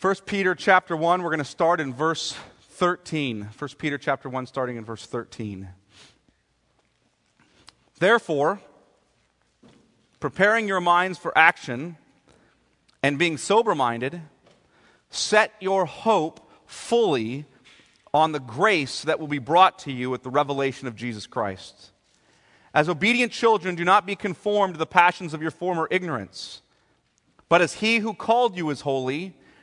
1 Peter chapter 1, we're going to start in verse 13. 1 Peter chapter 1, starting in verse 13. Therefore, preparing your minds for action and being sober-minded, set your hope fully on the grace that will be brought to you at the revelation of Jesus Christ. As obedient children, do not be conformed to the passions of your former ignorance, but as he who called you is holy,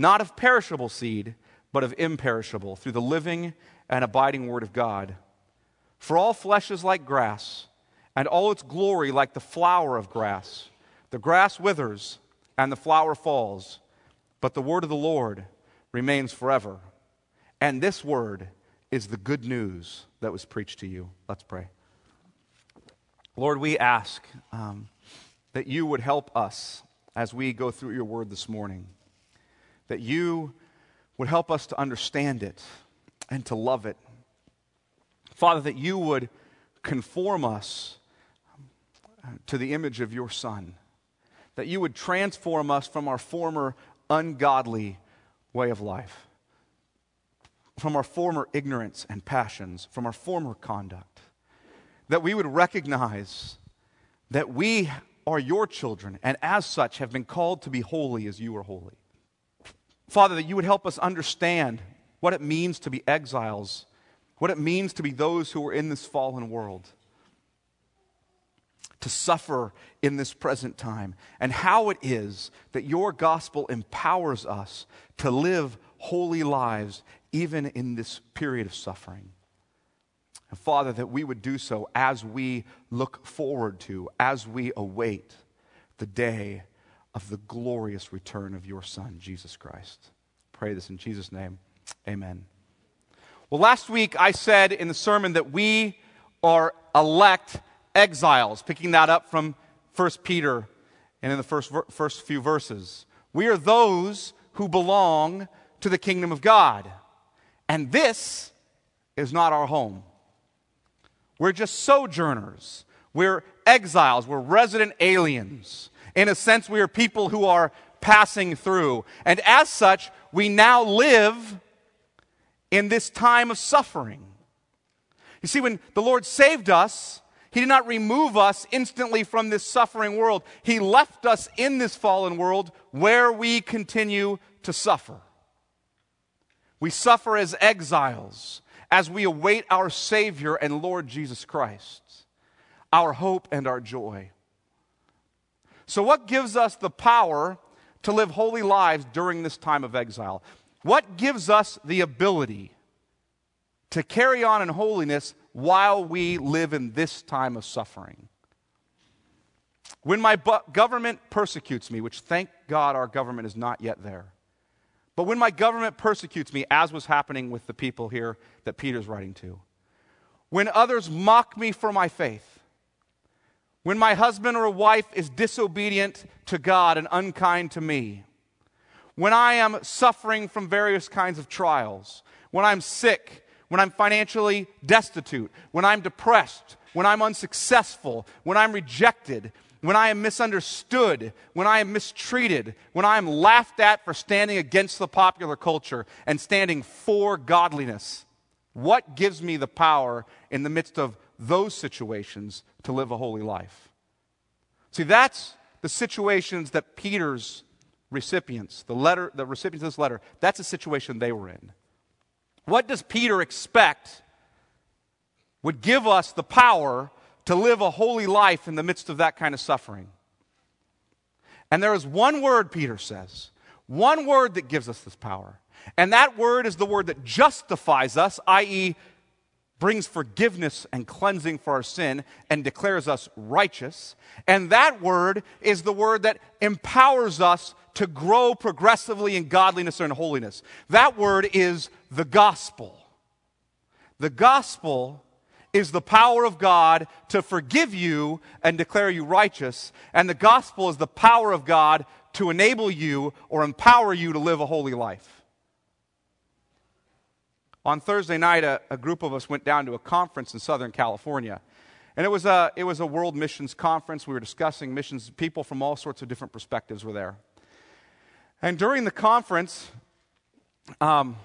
not of perishable seed, but of imperishable, through the living and abiding word of God. For all flesh is like grass, and all its glory like the flower of grass. The grass withers, and the flower falls, but the word of the Lord remains forever. And this word is the good news that was preached to you. Let's pray. Lord, we ask that you would help us as we go through your word this morning, that you would help us to understand it and to love it. Father, that you would conform us to the image of your Son, that you would transform us from our former ungodly way of life, from our former ignorance and passions, from our former conduct, that we would recognize that we are your children and as such have been called to be holy as you are holy. Father, that you would help us understand what it means to be exiles, what it means to be those who are in this fallen world, to suffer in this present time, and how it is that your gospel empowers us to live holy lives even in this period of suffering. And Father, that we would do so as we look forward to, as we await the day of the glorious return of your Son, Jesus Christ. Pray this in Jesus' name. Amen. Well, last week I said in the sermon that we are elect exiles, picking that up from 1 Peter and in the first few verses. We are those who belong to the kingdom of God, and this is not our home. We're just sojourners. We're exiles. We're resident aliens. In a sense, we are people who are passing through, and as such, we now live in this time of suffering. You see, when the Lord saved us, he did not remove us instantly from this suffering world. He left us in this fallen world where we continue to suffer. We suffer as exiles as we await our Savior and Lord Jesus Christ, our hope and our joy. So what gives us the power to live holy lives during this time of exile? What gives us the ability to carry on in holiness while we live in this time of suffering? When my government persecutes me, which thank God our government is not yet there, but when my government persecutes me, as was happening with the people here that Peter's writing to, when others mock me for my faith, when my husband or wife is disobedient to God and unkind to me, when I am suffering from various kinds of trials, when I'm sick, when I'm financially destitute, when I'm depressed, when I'm unsuccessful, when I'm rejected, when I am misunderstood, when I am mistreated, when I am laughed at for standing against the popular culture and standing for godliness, what gives me the power in the midst of those situations to live a holy life? See, that's the situations that Peter's recipients, the recipients of this letter, that's the situation they were in. What does Peter expect would give us the power to live a holy life in the midst of that kind of suffering? And there is one word, Peter says, one word that gives us this power. And that word is the word that justifies us, i.e., brings forgiveness and cleansing for our sin and declares us righteous. And that word is the word that empowers us to grow progressively in godliness and holiness. That word is the gospel. The gospel is the power of God to forgive you and declare you righteous. And the gospel is the power of God to enable you or empower you to live a holy life. On Thursday night, a group of us went down to a conference in Southern California. And it was a world missions conference. We were discussing missions. People from all sorts of different perspectives were there. And during the conference, one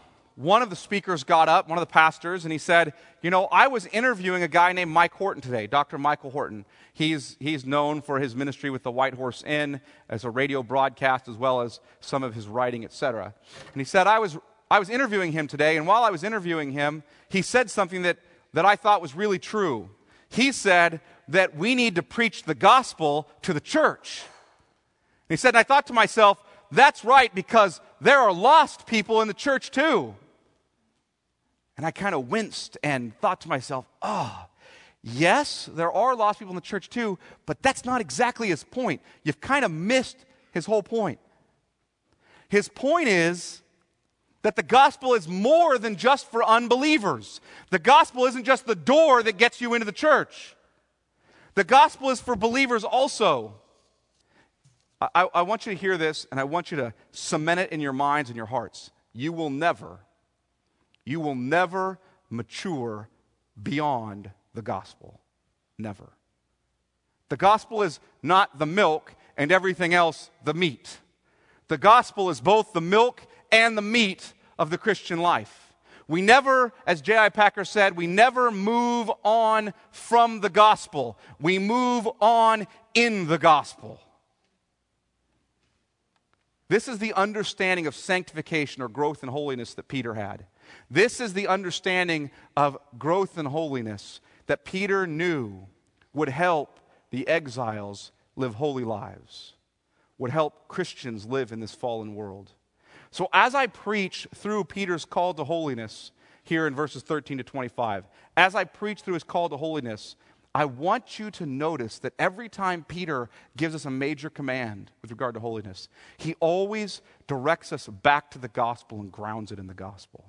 of the speakers got up, one of the pastors, and he said, you know, I was interviewing a guy named Mike Horton today, Dr. Michael Horton. He's known for his ministry with the White Horse Inn as a radio broadcast, as well as some of his writing, etc. And he said, I was interviewing him today, and while I was interviewing him, he said something that I thought was really true. He said that we need to preach the gospel to the church. And he said, and I thought to myself, that's right, because there are lost people in the church too. And I kind of winced and thought to myself, yes, there are lost people in the church too, but that's not exactly his point. You've kind of missed his whole point. His point is that the gospel is more than just for unbelievers. The gospel isn't just the door that gets you into the church. The gospel is for believers also. I want you to hear this, and I want you to cement it in your minds and your hearts. You will never mature beyond the gospel. Never. The gospel is not the milk and everything else the meat. The gospel is both the milk and the meat of the Christian life. We never, as J.I. Packer said, we never move on from the gospel. We move on in the gospel. This is the understanding of sanctification or growth in holiness that Peter had. This is the understanding of growth in holiness that Peter knew would help the exiles live holy lives, would help Christians live in this fallen world. So as I preach through Peter's call to holiness here in verses 13 to 25, as I preach through his call to holiness, I want you to notice that every time Peter gives us a major command with regard to holiness, he always directs us back to the gospel and grounds it in the gospel.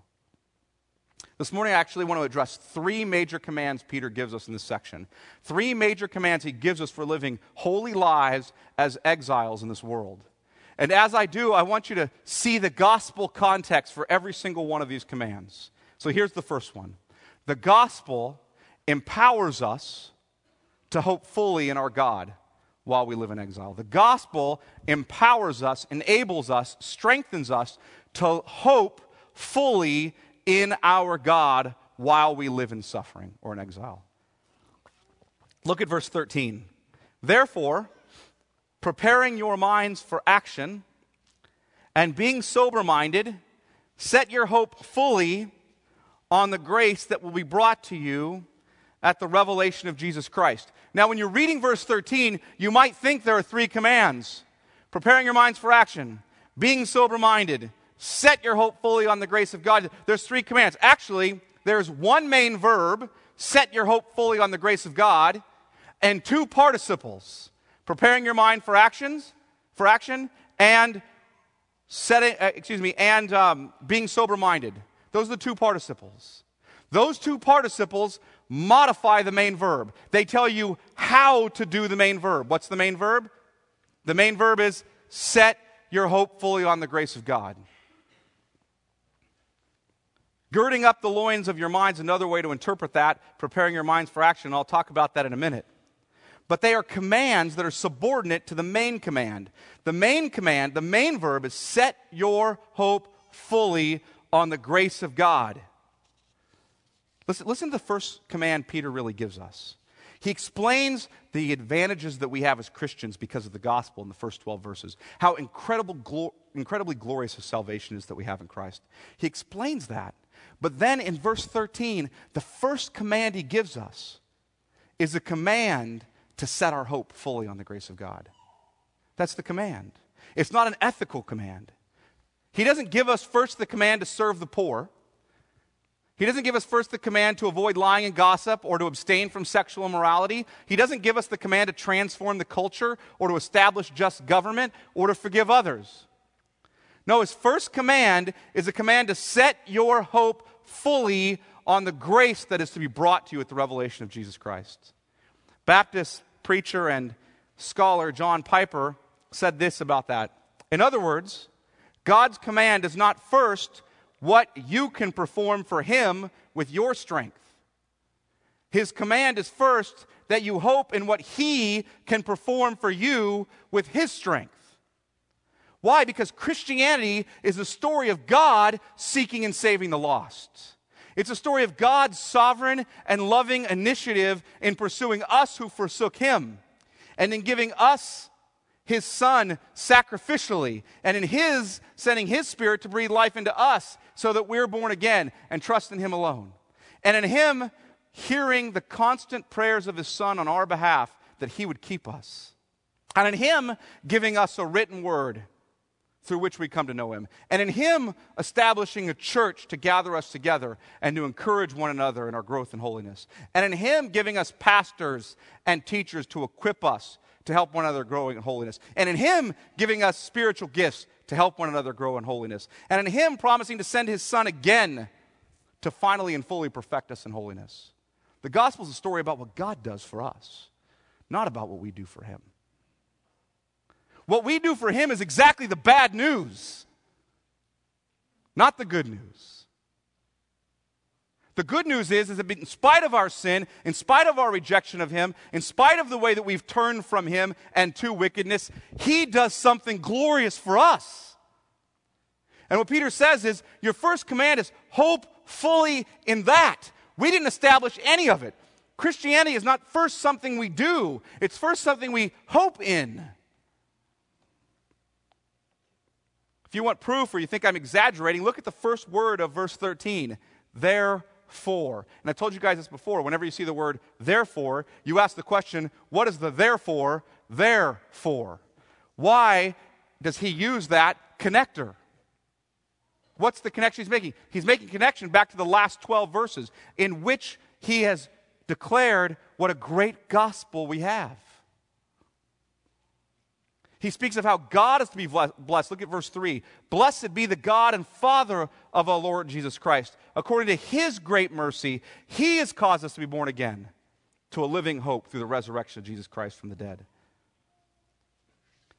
This morning I actually want to address three major commands Peter gives us in this section. Three major commands he gives us for living holy lives as exiles in this world. And as I do, I want you to see the gospel context for every single one of these commands. So here's the first one. The gospel empowers us to hope fully in our God while we live in exile. The gospel empowers us, enables us, strengthens us to hope fully in our God while we live in suffering or in exile. Look at verse 13. Therefore, preparing your minds for action and being sober-minded, set your hope fully on the grace that will be brought to you at the revelation of Jesus Christ. Now, when you're reading verse 13, you might think there are three commands. Preparing your minds for action, being sober-minded, set your hope fully on the grace of God. There's three commands. Actually, there's one main verb, set your hope fully on the grace of God, and two participles. Preparing your mind for action, and being sober-minded. Those are the two participles. Those two participles modify the main verb. They tell you how to do the main verb. What's the main verb? The main verb is set your hope fully on the grace of God. Girding up the loins of your minds, another way to interpret that, preparing your minds for action. I'll talk about that in a minute. But they are commands that are subordinate to the main command. The main command, the main verb is set your hope fully on the grace of God. Listen to the first command Peter really gives us. He explains the advantages that we have as Christians because of the gospel in the first 12 verses. How incredibly glorious a salvation is that we have in Christ. He explains that. But then in verse 13, the first command he gives us is a command to set our hope fully on the grace of God. That's the command. It's not an ethical command. He doesn't give us first the command to serve the poor. He doesn't give us first the command to avoid lying and gossip or to abstain from sexual immorality. He doesn't give us the command to transform the culture or to establish just government or to forgive others. No, his first command is a command to set your hope fully on the grace that is to be brought to you at the revelation of Jesus Christ. Baptist preacher and scholar John Piper said this about that. In other words, God's command is not first what you can perform for him with your strength. His command is first that you hope in what he can perform for you with his strength. Why? Because Christianity is the story of God seeking and saving the lost. It's a story of God's sovereign and loving initiative in pursuing us who forsook him, and in giving us his Son sacrificially, and in his sending his Spirit to breathe life into us so that we're born again and trust in him alone. And in him hearing the constant prayers of his Son on our behalf that he would keep us. And in him giving us a written word through which we come to know him. And in him establishing a church to gather us together and to encourage one another in our growth in holiness. And in him giving us pastors and teachers to equip us to help one another grow in holiness. And in him giving us spiritual gifts to help one another grow in holiness. And in him promising to send his Son again to finally and fully perfect us in holiness. The gospel is a story about what God does for us, not about what we do for him. What we do for him is exactly the bad news, not the good news. The good news is that in spite of our sin, in spite of our rejection of him, in spite of the way that we've turned from him and to wickedness, he does something glorious for us. And what Peter says is, your first command is hope fully in that. We didn't establish any of it. Christianity is not first something we do. It's first something we hope in. If you want proof or you think I'm exaggerating, look at the first word of verse 13, therefore. And I told you guys this before. Whenever you see the word therefore, you ask the question, what is the therefore there for? Why does he use that connector? What's the connection he's making? He's making connection back to the last 12 verses in which he has declared what a great gospel we have. He speaks of how God is to be blessed. Look at verse 3. Blessed be the God and Father of our Lord Jesus Christ. According to his great mercy, he has caused us to be born again to a living hope through the resurrection of Jesus Christ from the dead.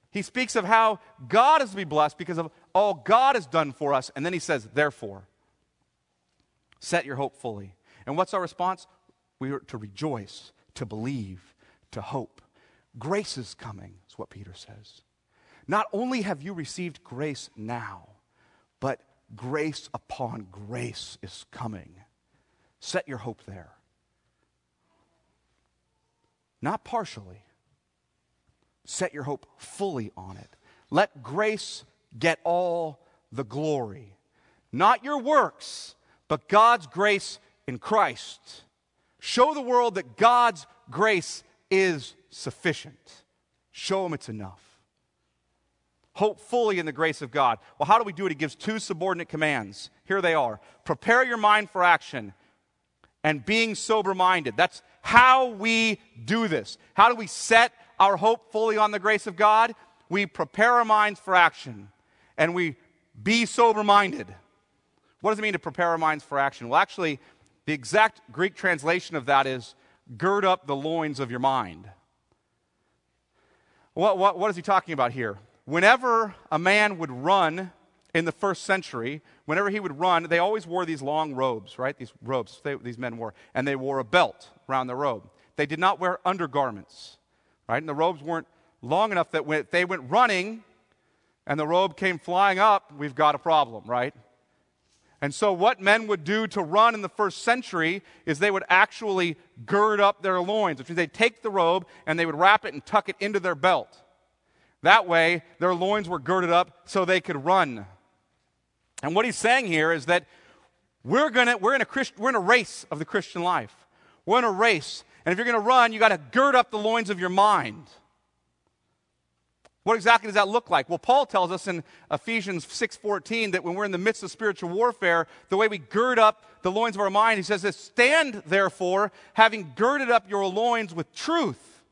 He speaks of how God is to be blessed because of all God has done for us. And then he says, therefore, set your hope fully. And what's our response? We are to rejoice, to believe, to hope. Grace is coming, is what Peter says. Not only have you received grace now, but grace upon grace is coming. Set your hope there. Not partially. Set your hope fully on it. Let grace get all the glory. Not your works, but God's grace in Christ. Show the world that God's grace is sufficient. Show them it's enough. Hope fully in the grace of God. Well, how do we do it? He gives two subordinate commands. Here they are. Prepare your mind for action and being sober-minded. That's how we do this. How do we set our hope fully on the grace of God? We prepare our minds for action and we be sober-minded. What does it mean to prepare our minds for action? Well, actually, the exact Greek translation of that is gird up the loins of your mind. What is he talking about here? Whenever a man would run in the first century, whenever he would run, they always wore these long robes, right? These robes these men wore. And they wore a belt around the robe. They did not wear undergarments, right? And the robes weren't long enough that when they went running and the robe came flying up, we've got a problem, right? And so what men would do to run in the first century is they would actually gird up their loins, which means they'd take the robe and they would wrap it and tuck it into their belt. That way, their loins were girded up so they could run. And what he's saying here is that We're in a race of the Christian life. We're in a race. And if you're going to run, you got to gird up the loins of your mind. What exactly does that look like? Well, Paul tells us in Ephesians 6:14 that when we're in the midst of spiritual warfare, the way we gird up the loins of our mind, he says this, stand therefore, having girded up your loins with truth.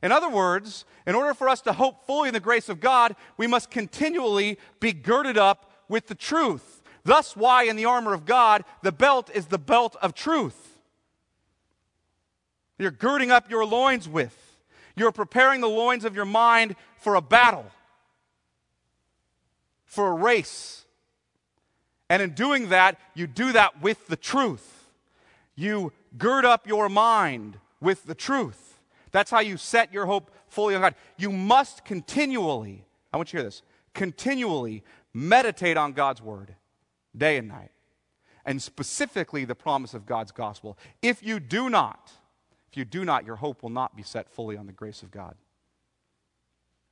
In other words, in order for us to hope fully in the grace of God, we must continually be girded up with the truth. Thus why in the armor of God, the belt is the belt of truth. You're girding up your loins with. You're preparing the loins of your mind for a battle, for a race. And in doing that, you do that with the truth. You gird up your mind with the truth. That's how you set your hope fully on God. You must continually, I want you to hear this, continually meditate on God's word day and night, and specifically the promise of God's gospel. If you do not, your hope will not be set fully on the grace of God.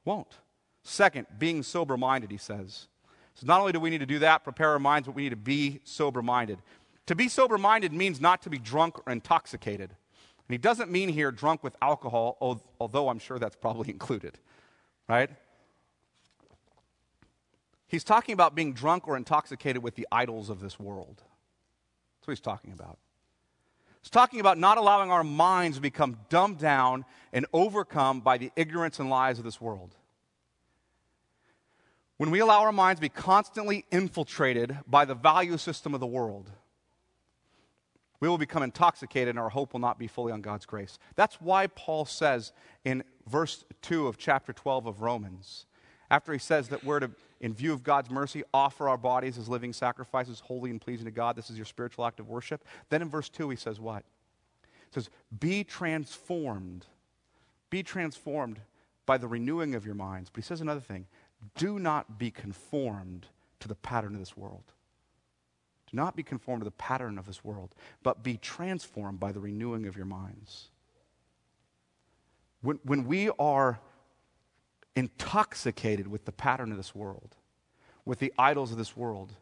Won't. Second, being sober-minded, he says. So not only do we need to do that, prepare our minds, but we need to be sober-minded. To be sober-minded means not to be drunk or intoxicated. And he doesn't mean here drunk with alcohol, although I'm sure that's probably included, right? He's talking about being drunk or intoxicated with the idols of this world. That's what he's talking about. It's talking about not allowing our minds to become dumbed down and overcome by the ignorance and lies of this world. When we allow our minds to be constantly infiltrated by the value system of the world, we will become intoxicated and our hope will not be fully on God's grace. That's why Paul says in verse 2 of chapter 12 of Romans, after he says that we're to, in view of God's mercy, offer our bodies as living sacrifices, holy and pleasing to God. This is your spiritual act of worship. Then in verse 2 he says what? He says, be transformed. Be transformed by the renewing of your minds. But he says another thing. Do not be conformed to the pattern of this world. Do not be conformed to the pattern of this world, but be transformed by the renewing of your minds. When we are intoxicated with the pattern of this world, with the idols of this world,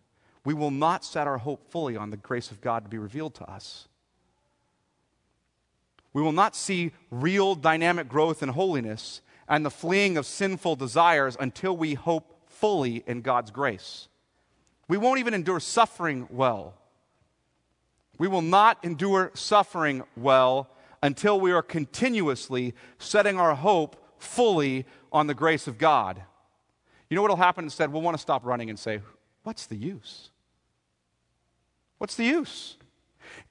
we will not set our hope fully on the grace of God to be revealed to us. We will not see real dynamic growth in holiness and the fleeing of sinful desires until we hope fully in God's grace. We won't even endure suffering well. We will not endure suffering well until we are continuously setting our hope fully on the grace of God. You know what will happen instead? We'll want to stop running and say, what's the use? What's the use?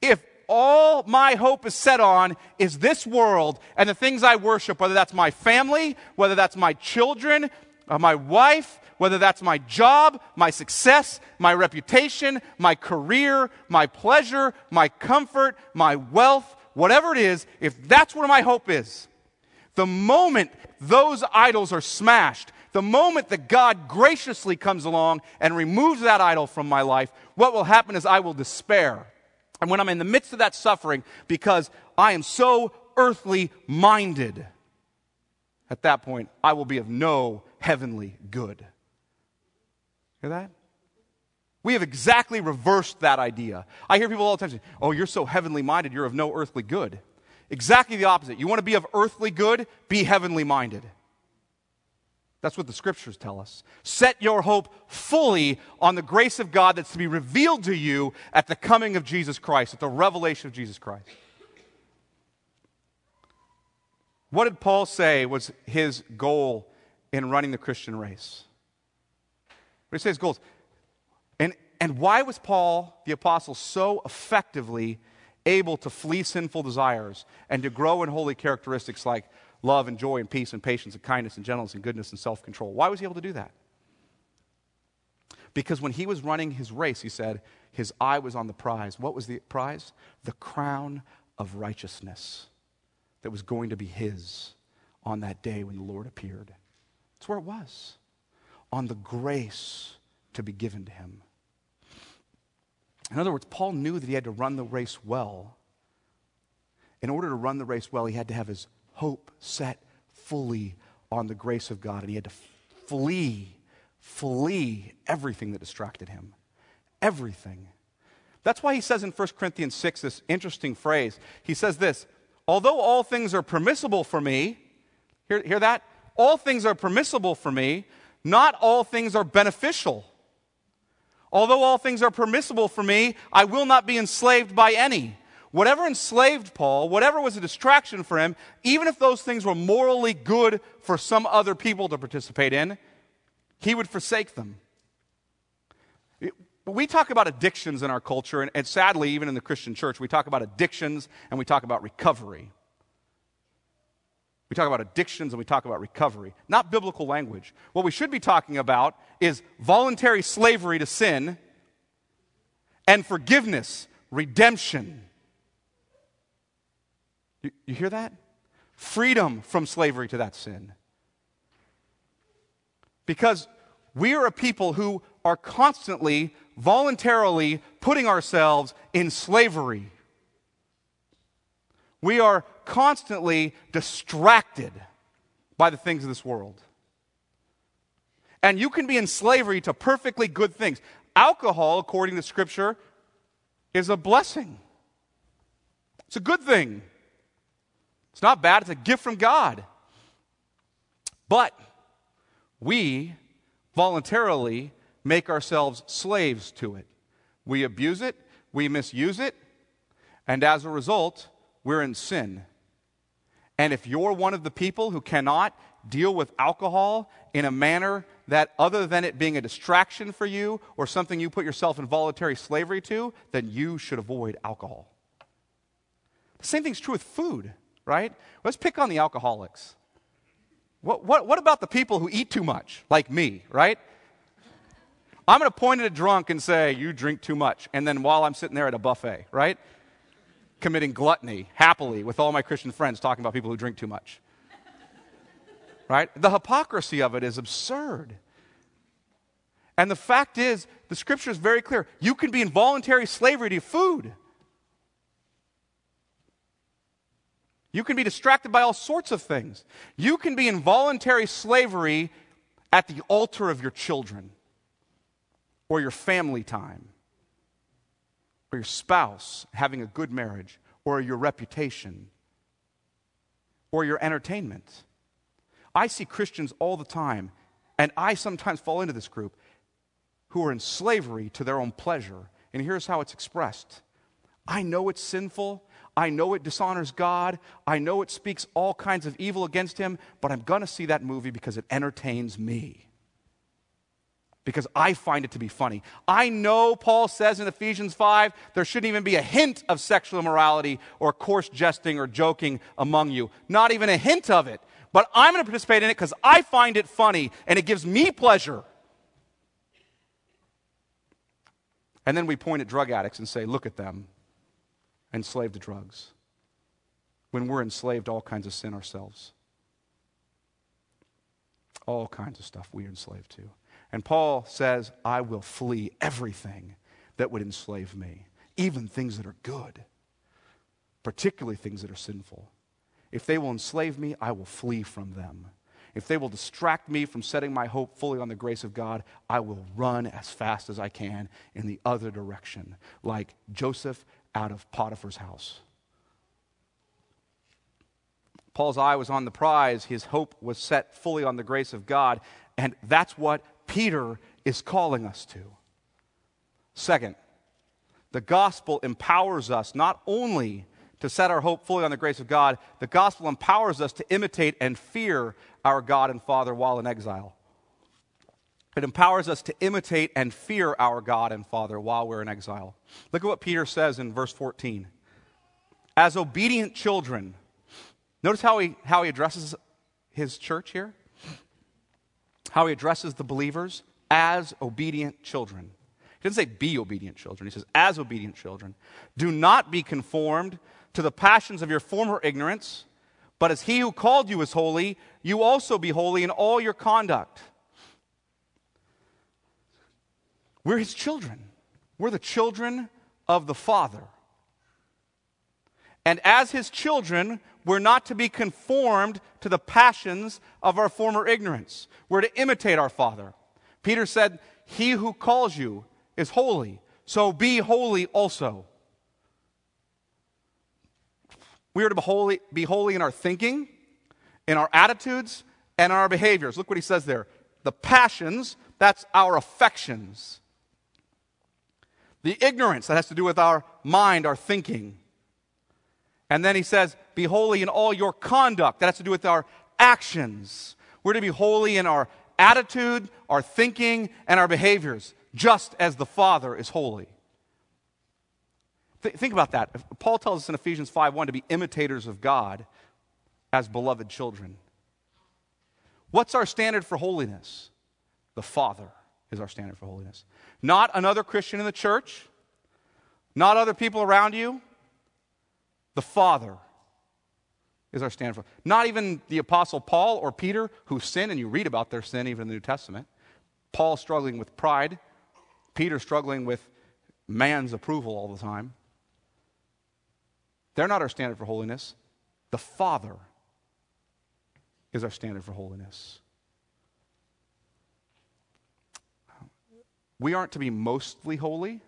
If all my hope is set on is this world and the things I worship, whether that's my family, whether that's my children, or my wife, whether that's my job, my success, my reputation, my career, my pleasure, my comfort, my wealth, whatever it is, if that's where my hope is, the moment those idols are smashed, the moment that God graciously comes along and removes that idol from my life, what will happen is I will despair. And when I'm in the midst of that suffering, because I am so earthly minded, at that point, I will be of no heavenly good. Hear that? We have exactly reversed that idea. I hear people all the time say, oh, you're so heavenly minded, you're of no earthly good. Exactly the opposite. You want to be of earthly good? Be heavenly minded. That's what the scriptures tell us. Set your hope fully on the grace of God that's to be revealed to you at the coming of Jesus Christ, at the revelation of Jesus Christ. What did Paul say was his goal in running the Christian race? What did he say his goals? And why was Paul, the apostle, so effectively able to flee sinful desires and to grow in holy characteristics like love and joy and peace and patience and kindness and gentleness and goodness and self-control? Why was he able to do that? Because when he was running his race, he said, his eye was on the prize. What was the prize? The crown of righteousness that was going to be his on that day when the Lord appeared. That's where it was. On the grace to be given to him. In other words, Paul knew that he had to run the race well. In order to run the race well, he had to have his hope set fully on the grace of God. And he had to flee everything that distracted him. everything. That's why he says in 1 Corinthians 6 this interesting phrase. He says this, although all things are permissible for me, hear that? All things are permissible for me, not all things are beneficial. Although all things are permissible for me, I will not be enslaved by any. Whatever enslaved Paul, whatever was a distraction for him, even if those things were morally good for some other people to participate in, he would forsake them. But we talk about addictions in our culture, and sadly, even in the Christian church, we talk about addictions and we talk about recovery. We talk about addictions and we talk about recovery. Not biblical language. What we should be talking about is voluntary slavery to sin and forgiveness, redemption. You hear that? Freedom from slavery to that sin. Because we are a people who are constantly, voluntarily putting ourselves in slavery. We are constantly distracted by the things of this world. And you can be in slavery to perfectly good things. Alcohol, according to Scripture, is a blessing. It's a good thing. It's not bad. It's a gift from God. But we voluntarily make ourselves slaves to it. We abuse it. We misuse it. And as a result, we're in sin. And if you're one of the people who cannot deal with alcohol in a manner that other than it being a distraction for you or something you put yourself in voluntary slavery to, then you should avoid alcohol. The same thing's true with food, right? Let's pick on the alcoholics. What about the people who eat too much, like me, right? I'm going to point at a drunk and say, you drink too much. And then while I'm sitting there at a buffet, right? Committing gluttony, happily, with all my Christian friends, talking about people who drink too much. Right? The hypocrisy of it is absurd. And the fact is, the Scripture is very clear. You can be in voluntary slavery to food. You can be distracted by all sorts of things. You can be in voluntary slavery at the altar of your children or your family time, or your spouse having a good marriage, or your reputation, or your entertainment. I see Christians all the time, and I sometimes fall into this group, who are in slavery to their own pleasure. And here's how it's expressed. I know it's sinful. I know it dishonors God. I know it speaks all kinds of evil against him, but I'm going to see that movie because it entertains me. Because I find it to be funny. I know Paul says in Ephesians 5, there shouldn't even be a hint of sexual immorality or coarse jesting or joking among you. Not even a hint of it. But I'm going to participate in it because I find it funny and it gives me pleasure. And then we point at drug addicts and say, look at them, enslaved to drugs. When we're enslaved to all kinds of sin ourselves. All kinds of stuff we are enslaved to. And Paul says, I will flee everything that would enslave me, even things that are good, particularly things that are sinful. If they will enslave me, I will flee from them. If they will distract me from setting my hope fully on the grace of God, I will run as fast as I can in the other direction, like Joseph out of Potiphar's house. Paul's eye was on the prize. His hope was set fully on the grace of God, and that's what Peter is calling us to. Second, the gospel empowers us not only to set our hope fully on the grace of God, the gospel empowers us to imitate and fear our God and Father while in exile. It empowers us to imitate and fear our God and Father while we're in exile. Look at what Peter says in verse 14. As obedient children, notice how he addresses his church here. How he addresses the believers as obedient children. He doesn't say be obedient children. He says as obedient children. Do not be conformed to the passions of your former ignorance, but as he who called you is holy, you also be holy in all your conduct. We're his children. We're the children of the Father. And as his children, we're not to be conformed to the passions of our former ignorance. We're to imitate our Father. Peter said, he who calls you is holy. So be holy also. We are to be holy in our thinking, in our attitudes, and in our behaviors. Look what he says there. The passions, that's our affections. The ignorance, that has to do with our mind, our thinking. And then he says, be holy in all your conduct. That has to do with our actions. We're to be holy in our attitude, our thinking, and our behaviors, just as the Father is holy. Think about that. Paul tells us in Ephesians 5:1 to be imitators of God as beloved children. What's our standard for holiness? The Father is our standard for holiness. Not another Christian in the church, not other people around you. The Father is our standard for holiness. Not even the Apostle Paul or Peter, who sinned, and you read about their sin even in the New Testament. Paul struggling with pride, Peter struggling with man's approval all the time. They're not our standard for holiness. The Father is our standard for holiness. We aren't to be mostly holy.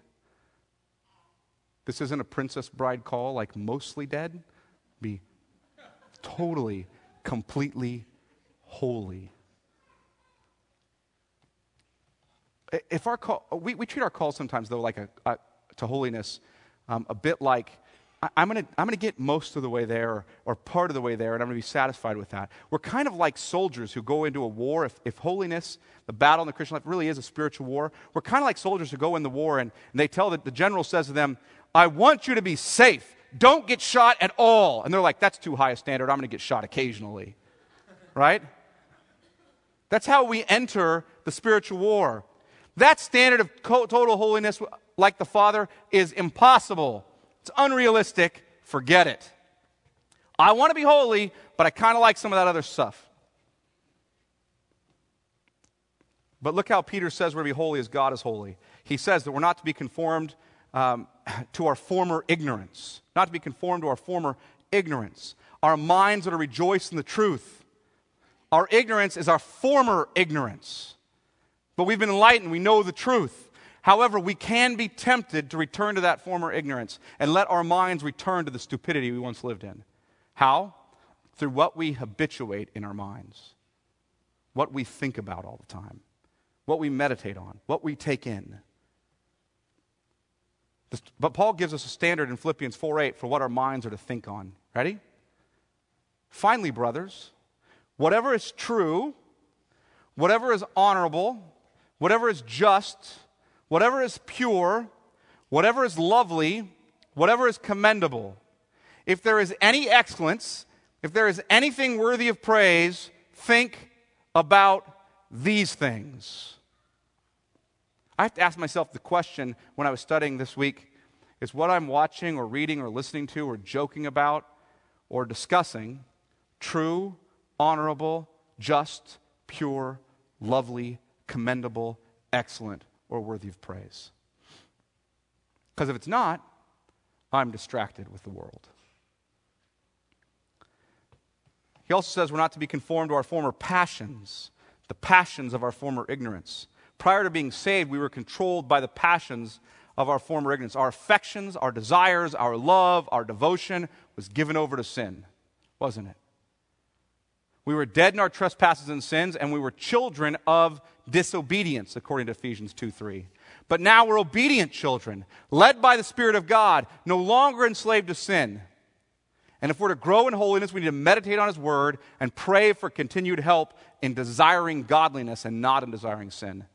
This isn't a Princess Bride call, like mostly dead. Be totally, completely holy. If our call, we treat our call sometimes though like to holiness, a bit like I'm gonna get most of the way there or part of the way there, and I'm gonna be satisfied with that. We're kind of like soldiers who go into a war. If holiness, the battle in the Christian life, really is a spiritual war, we're kind of like soldiers who go in the war and they tell the general says to them, "I want you to be safe. Don't get shot at all." And they're like, "That's too high a standard. I'm gonna get shot occasionally," right? That's how we enter the spiritual war. That standard of total holiness, like the Father, is impossible. It's unrealistic. Forget it. I want to be holy, but I kind of like some of that other stuff. But look how Peter says we're to be holy as God is holy. He says that we're not to be conformed to our former ignorance. Not to be conformed to our former ignorance. Our minds are to rejoice in the truth. Our ignorance is our former ignorance. But we've been enlightened. We know the truth. However, we can be tempted to return to that former ignorance and let our minds return to the stupidity we once lived in. How? Through what we habituate in our minds. What we think about all the time. What we meditate on. What we take in. But Paul gives us a standard in Philippians 4:8 for what our minds are to think on. Ready? Finally, brothers, whatever is true, whatever is honorable, whatever is just, whatever is pure, whatever is lovely, whatever is commendable, if there is any excellence, if there is anything worthy of praise, think about these things. I have to ask myself the question when I was studying this week, is what I'm watching or reading or listening to or joking about or discussing true, honorable, just, pure, lovely, commendable, excellent, or worthy of praise? Because if it's not, I'm distracted with the world. He also says we're not to be conformed to our former passions, the passions of our former ignorance. Prior to being saved, we were controlled by the passions of our former ignorance. Our affections, our desires, our love, our devotion was given over to sin, wasn't it? We were dead in our trespasses and sins, and we were children of disobedience, according to Ephesians 2:3. But now we're obedient children, led by the Spirit of God, no longer enslaved to sin. And if we're to grow in holiness, we need to meditate on His Word and pray for continued help in desiring godliness and not in desiring sin.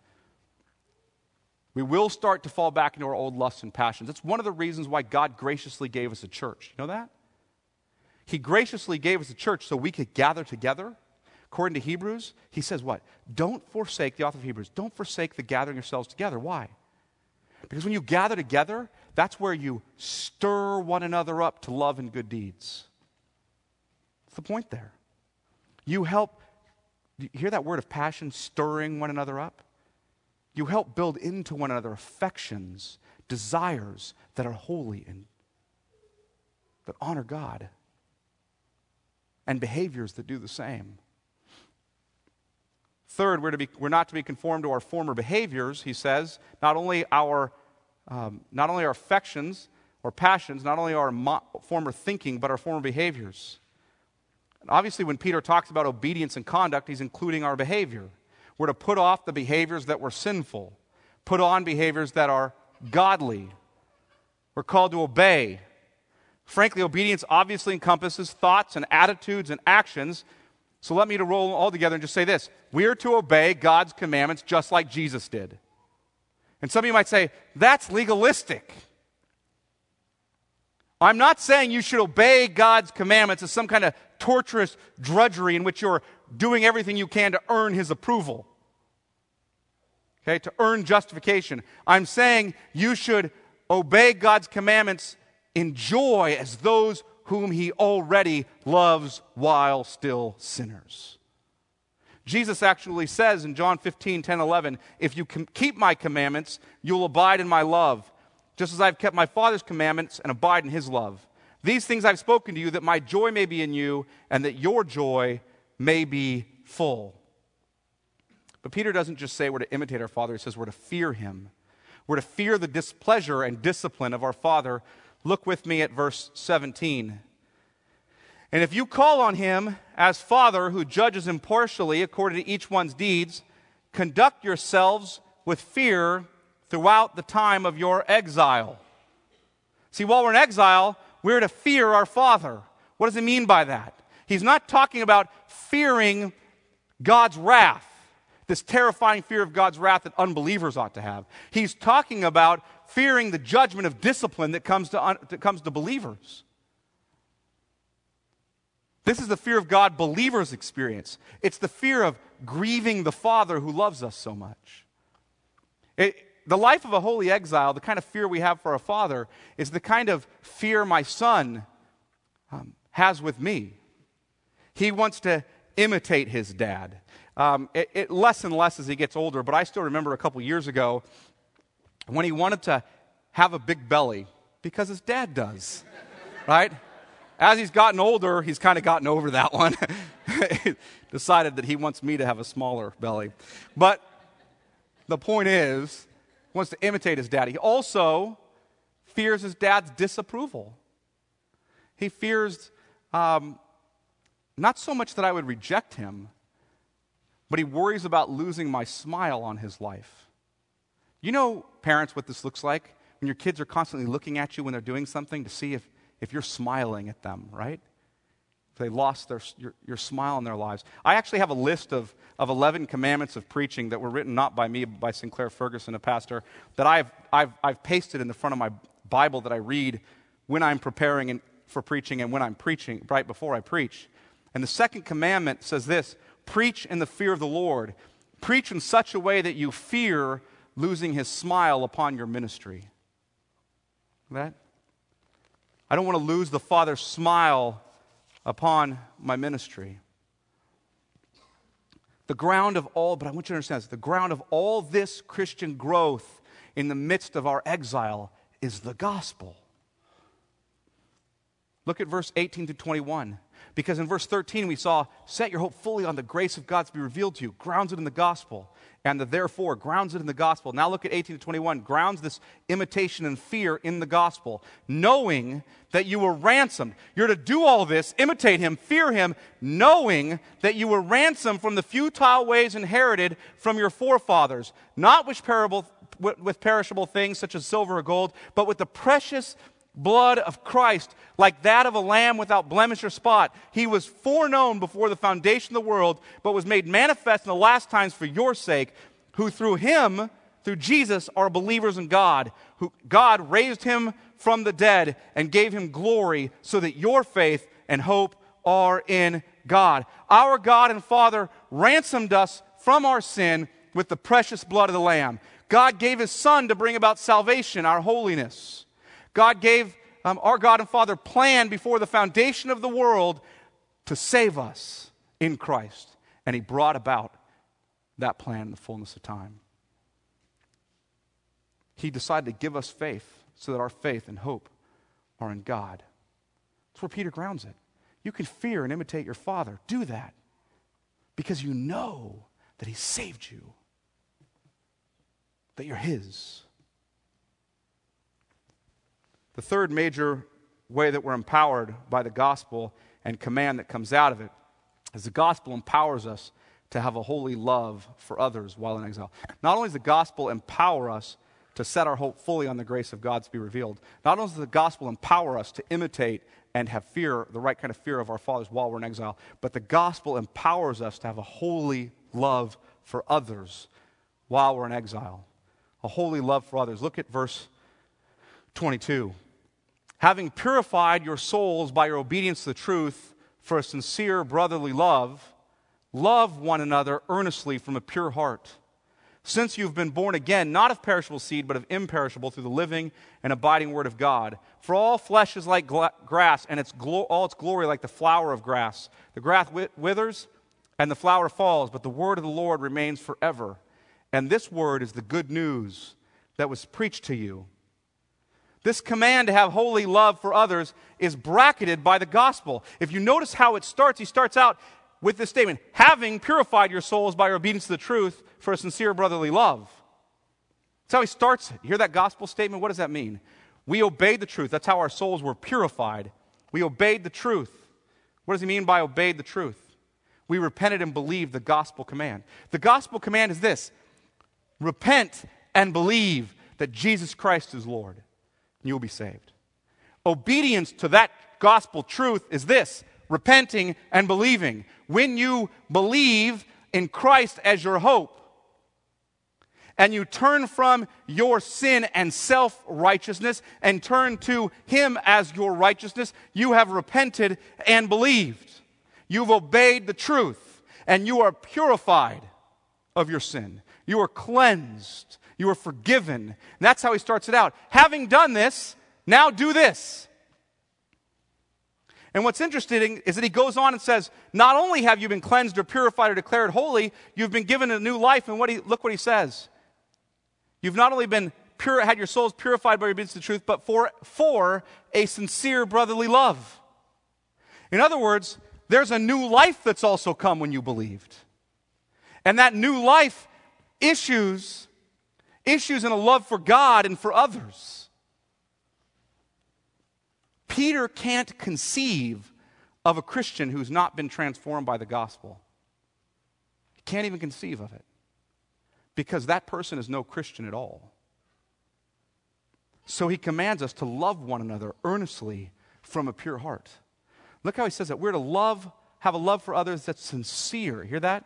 We will start to fall back into our old lusts and passions. It's one of the reasons why God graciously gave us a church. You know that? He graciously gave us a church so we could gather together. According to Hebrews, he says what? Don't forsake, the author of Hebrews, don't forsake the gathering yourselves together. Why? Because when you gather together, that's where you stir one another up to love and good deeds. That's the point there. You help, you hear that word of passion, stirring one another up? You help build into one another affections, desires that are holy and that honor God, and behaviors that do the same. Third, we're not to be conformed to our former behaviors, he says, not only our not only our affections or passions, not only our former thinking, but our former behaviors. And obviously, when Peter talks about obedience and conduct, he's including our behavior. We're to put off the behaviors that were sinful, put on behaviors that are godly. We're called to obey. Frankly, obedience obviously encompasses thoughts and attitudes and actions. So let me to roll them all together and just say this. We are to obey God's commandments just like Jesus did. And some of you might say, that's legalistic. I'm not saying you should obey God's commandments as some kind of torturous drudgery in which you're doing everything you can to earn his approval. Okay, to earn justification. I'm saying you should obey God's commandments in joy as those whom he already loves while still sinners. Jesus actually says in John 15:10-11, if you keep my commandments, you'll abide in my love, just as I've kept my Father's commandments and abide in his love. These things I've spoken to you, that my joy may be in you, and that your joy may be full. But Peter doesn't just say we're to imitate our Father. He says we're to fear him. We're to fear the displeasure and discipline of our Father. Look with me at verse 17. And if you call on him as Father who judges impartially according to each one's deeds, conduct yourselves with fear throughout the time of your exile. See, while we're in exile, we're to fear our Father. What does he mean by that? He's not talking about fearing God's wrath, this terrifying fear of God's wrath that unbelievers ought to have. He's talking about fearing the judgment of discipline that comes to believers. This is the fear of God believers experience. It's the fear of grieving the Father who loves us so much. The life of a holy exile, the kind of fear we have for our Father, is the kind of fear my son has with me. He wants to imitate his dad. It less and less as he gets older, but I still remember a couple years ago when he wanted to have a big belly because his dad does, right? As he's gotten older, he's kind of gotten over that one. Decided that he wants me to have a smaller belly. But the point is, he wants to imitate his dad. He also fears his dad's disapproval. He fears not so much that I would reject him, but he worries about losing my smile on his life. You know, parents, what this looks like when your kids are constantly looking at you when they're doing something to see if you're smiling at them, right? If they lost your smile in their lives. I actually have a list of 11 commandments of preaching that were written not by me, but by Sinclair Ferguson, a pastor, that I've pasted in the front of my Bible that I read when I'm preparing for preaching and when I'm preaching, right before I preach. And the second commandment says this: preach in the fear of the Lord. Preach in such a way that you fear losing his smile upon your ministry. That? I don't want to lose the Father's smile upon my ministry. But I want you to understand this, the ground of all this Christian growth in the midst of our exile is the gospel. Look at verse 18 to 21. Because in verse 13 we saw, set your hope fully on the grace of God to be revealed to you. Grounds it in the gospel. And the therefore grounds it in the gospel. Now look at 18 to 21. Grounds this imitation and fear in the gospel. Knowing that you were ransomed. You're to do all this, imitate him, fear him, knowing that you were ransomed from the futile ways inherited from your forefathers. Not with perishable things such as silver or gold, but with the precious blood of Christ, like that of a lamb without blemish or spot. He was foreknown before the foundation of the world, but was made manifest in the last times for your sake, who through him, through Jesus, are believers in God, who God raised him from the dead and gave him glory, so that your faith and hope are in God. Our God and Father ransomed us from our sin with the precious blood of the Lamb. God gave his Son to bring about salvation, our holiness. God gave, our God and Father planned before the foundation of the world to save us in Christ. And he brought about that plan in the fullness of time. He decided to give us faith so that our faith and hope are in God. That's where Peter grounds it. You can fear and imitate your Father. Do that because you know that he saved you, that you're his. The third major way that we're empowered by the gospel and command that comes out of it is the gospel empowers us to have a holy love for others while in exile. Not only does the gospel empower us to set our hope fully on the grace of God to be revealed, not only does the gospel empower us to imitate and have fear, the right kind of fear of our fathers while we're in exile, but the gospel empowers us to have a holy love for others while we're in exile. A holy love for others. Look at verse 22. Having purified your souls by your obedience to the truth for a sincere brotherly love, love one another earnestly from a pure heart. Since you've been born again, not of perishable seed, but of imperishable through the living and abiding word of God. For all flesh is like grass, and all its glory like the flower of grass. The grass withers and the flower falls, but the word of the Lord remains forever. And this word is the good news that was preached to you. This command to have holy love for others is bracketed by the gospel. If you notice how it starts, he starts out with this statement, having purified your souls by your obedience to the truth for a sincere brotherly love. That's how he starts it. You hear that gospel statement? What does that mean? We obeyed the truth. That's how our souls were purified. We obeyed the truth. What does he mean by obeyed the truth? We repented and believed the gospel command. The gospel command is this: repent and believe that Jesus Christ is Lord, and you'll be saved. Obedience to that gospel truth is this: repenting and believing. When you believe in Christ as your hope and you turn from your sin and self-righteousness and turn to Him as your righteousness, you have repented and believed. You've obeyed the truth and you are purified of your sin. You are cleansed. You are forgiven. And that's how he starts it out. Having done this, now do this. And what's interesting is that he goes on and says, not only have you been cleansed or purified or declared holy, you've been given a new life. And look what he says. You've not only been had your souls purified by your obedience to the truth, but for a sincere brotherly love. In other words, there's a new life that's also come when you believed. And that new life issues in a love for God and for others. Peter can't conceive of a Christian who's not been transformed by the gospel. He can't even conceive of it because that person is no Christian at all. So he commands us to love one another earnestly from a pure heart. Look how he says that. We're to have a love for others that's sincere. Hear that?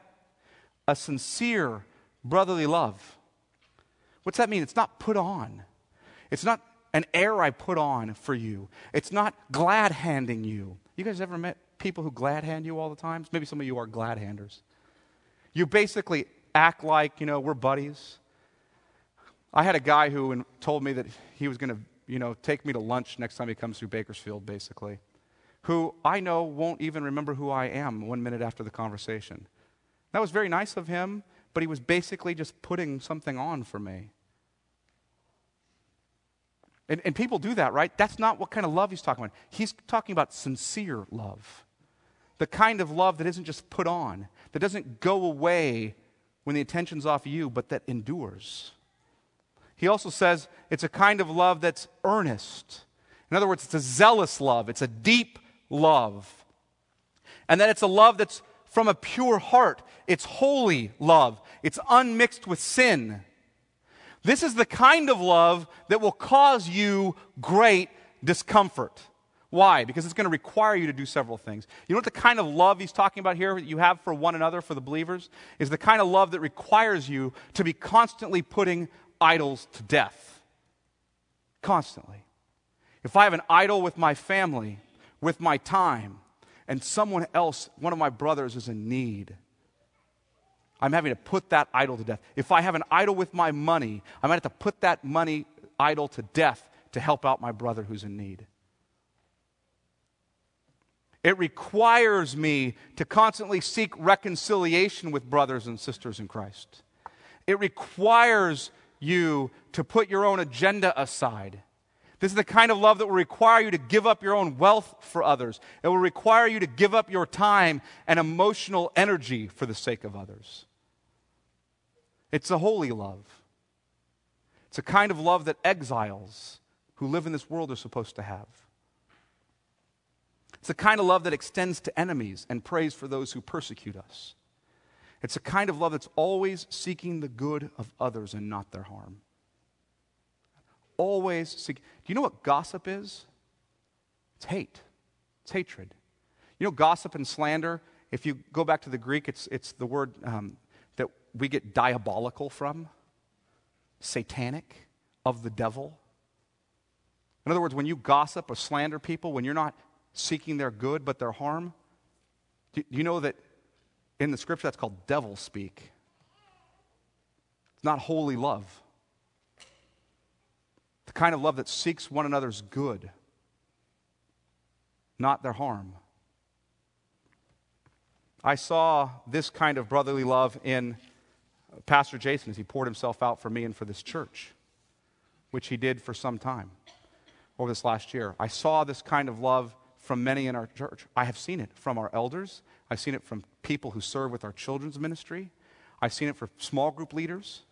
A sincere brotherly love. What's that mean? It's not put on. It's not an air I put on for you. It's not glad-handing you. You guys ever met people who glad-hand you all the time? Maybe some of you are glad-handers. You basically act like, we're buddies. I had a guy who told me that he was going to, take me to lunch next time he comes through Bakersfield, basically, who I know won't even remember who I am 1 minute after the conversation. That was very nice of him, but he was basically just putting something on for me. And people do that, right? That's not what kind of love he's talking about. He's talking about sincere love. The kind of love that isn't just put on, that doesn't go away when the attention's off you, but that endures. He also says it's a kind of love that's earnest. In other words, it's a zealous love. It's a deep love. And that it's a love that's from a pure heart. It's holy love. It's unmixed with sin. This is the kind of love that will cause you great discomfort. Why? Because it's going to require you to do several things. You know what the kind of love he's talking about here that you have for one another, for the believers, is the kind of love that requires you to be constantly putting idols to death. Constantly. If I have an idol with my family, with my time, and someone else, one of my brothers, is in need, I'm having to put that idol to death. If I have an idol with my money, I'm going to have to put that money idol to death to help out my brother who's in need. It requires me to constantly seek reconciliation with brothers and sisters in Christ. It requires you to put your own agenda aside. This is the kind of love that will require you to give up your own wealth for others. It will require you to give up your time and emotional energy for the sake of others. It's a holy love. It's a kind of love that exiles who live in this world are supposed to have. It's the kind of love that extends to enemies and prays for those who persecute us. It's a kind of love that's always seeking the good of others and not their harm. Always seek. Do you know what gossip is? It's hate. It's hatred. You know, gossip and slander, if you go back to the Greek, it's the word that we get diabolical from, satanic, of the devil. In other words, when you gossip or slander people, when you're not seeking their good but their harm, do you know that in the scripture that's called devil speak? It's not holy love. The kind of love that seeks one another's good, not their harm. I saw this kind of brotherly love in Pastor Jason as he poured himself out for me and for this church, which he did for some time over this last year. I saw this kind of love from many in our church. I have seen it from our elders. I've seen it from people who serve with our children's ministry. I've seen it for small group leaders.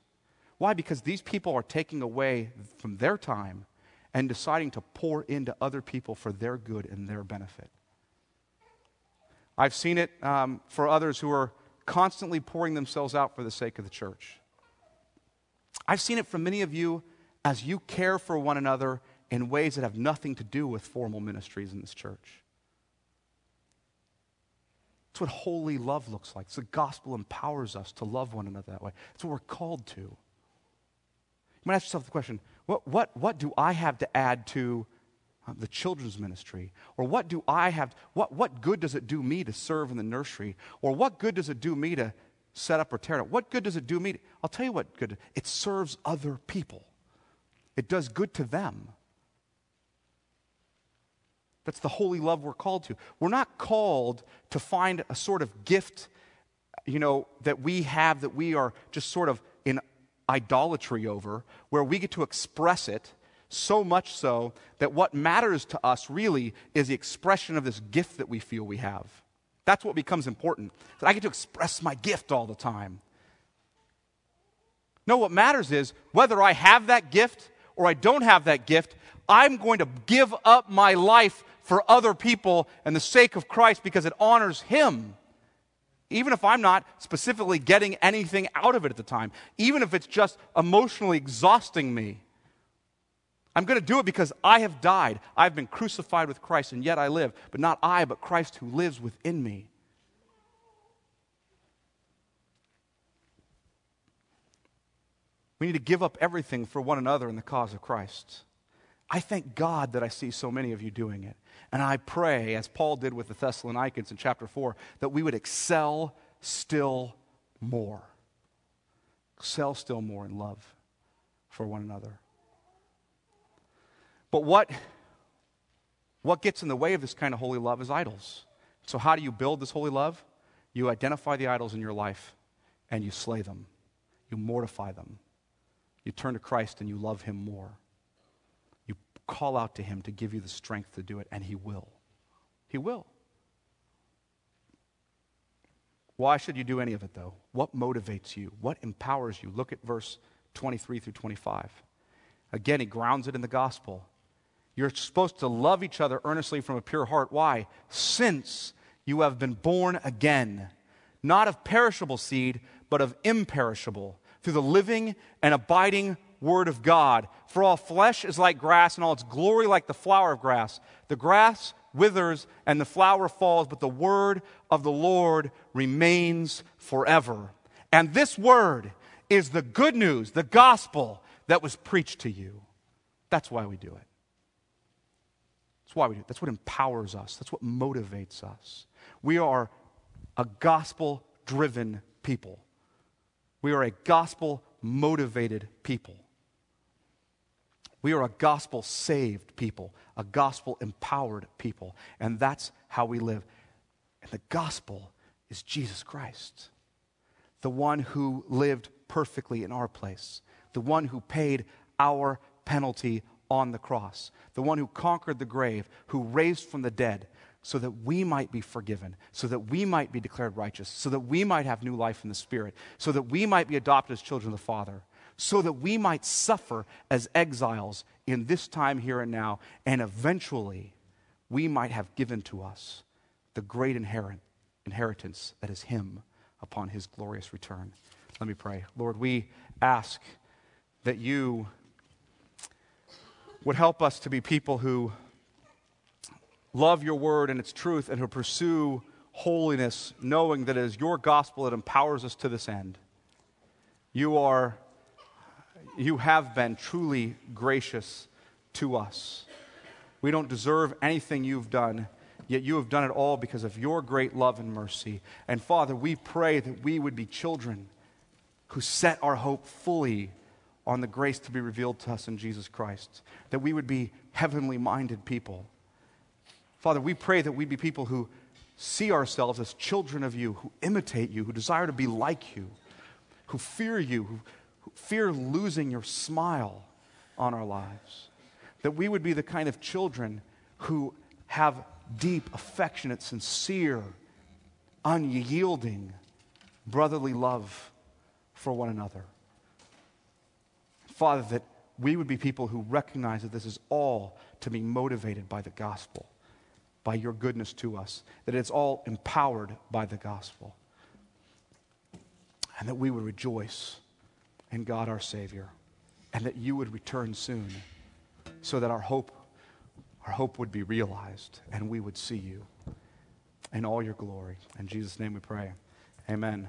Why? Because these people are taking away from their time and deciding to pour into other people for their good and their benefit. I've seen it for others who are constantly pouring themselves out for the sake of the church. I've seen it from many of you as you care for one another in ways that have nothing to do with formal ministries in this church. That's what holy love looks like. It's the gospel empowers us to love one another that way. That's what we're called to. You might ask yourself the question, what do I have to add to the children's ministry? Or what do I have, what good does it do me to serve in the nursery? Or what good does it do me to set up or tear down? What good does it do me? I'll tell you what good. It serves other people. It does good to them. That's the holy love we're called to. We're not called to find a sort of gift, you know, that we have that we are just sort of in idolatry over, where we get to express it so much so that what matters to us really is the expression of this gift that we feel we have. That's what becomes important. That I get to express my gift all the time. No, what matters is whether I have that gift or I don't have that gift, I'm going to give up my life for other people and the sake of Christ because it honors Him. Even if I'm not specifically getting anything out of it at the time, even if it's just emotionally exhausting me, I'm going to do it because I have died. I've been crucified with Christ, and yet I live. But not I, but Christ who lives within me. We need to give up everything for one another in the cause of Christ. I thank God that I see so many of you doing it. And I pray, as Paul did with the Thessalonians in chapter 4, that we would excel still more. Excel still more in love for one another. But what gets in the way of this kind of holy love is idols. So how do you build this holy love? You identify the idols in your life and you slay them. You mortify them. You turn to Christ and you love Him more. You call out to Him to give you the strength to do it, and He will. He will. Why should you do any of it, though? What motivates you? What empowers you? Look at verse 23 through 25. Again, he grounds it in the gospel. You're supposed to love each other earnestly from a pure heart. Why? Since you have been born again, not of perishable seed, but of imperishable, through the living and abiding Word of God. For all flesh is like grass, and all its glory like the flower of grass. The grass withers and the flower falls, but the word of the Lord remains forever. And this word is the good news, the gospel, that was preached to you. That's why we do it. That's why we do it. That's what empowers us. That's what motivates us. We are a gospel-driven people. We are a gospel-motivated people. We are a gospel-saved people, a gospel-empowered people, and that's how we live. And the gospel is Jesus Christ, the one who lived perfectly in our place, the one who paid our penalty on the cross, the one who conquered the grave, who raised from the dead so that we might be forgiven, so that we might be declared righteous, so that we might have new life in the Spirit, so that we might be adopted as children of the Father, so that we might suffer as exiles in this time here and now, and eventually we might have given to us the great inheritance that is him upon his glorious return. Let me pray. Lord, we ask that you would help us to be people who love your word and its truth and who pursue holiness, knowing that it is your gospel that empowers us to this end. You have been truly gracious to us. We don't deserve anything you've done, yet you have done it all because of your great love and mercy. And Father, we pray that we would be children who set our hope fully on the grace to be revealed to us in Jesus Christ, that we would be heavenly minded people. Father, we pray that we'd be people who see ourselves as children of you, who imitate you, who desire to be like you, who fear you, who fear losing your smile on our lives. That we would be the kind of children who have deep, affectionate, sincere, unyielding, brotherly love for one another. Father, that we would be people who recognize that this is all to be motivated by the gospel, by your goodness to us, that it's all empowered by the gospel. And that we would rejoice in God our Savior, and that you would return soon so that our hope would be realized and we would see you in all your glory. In Jesus' name we pray. Amen.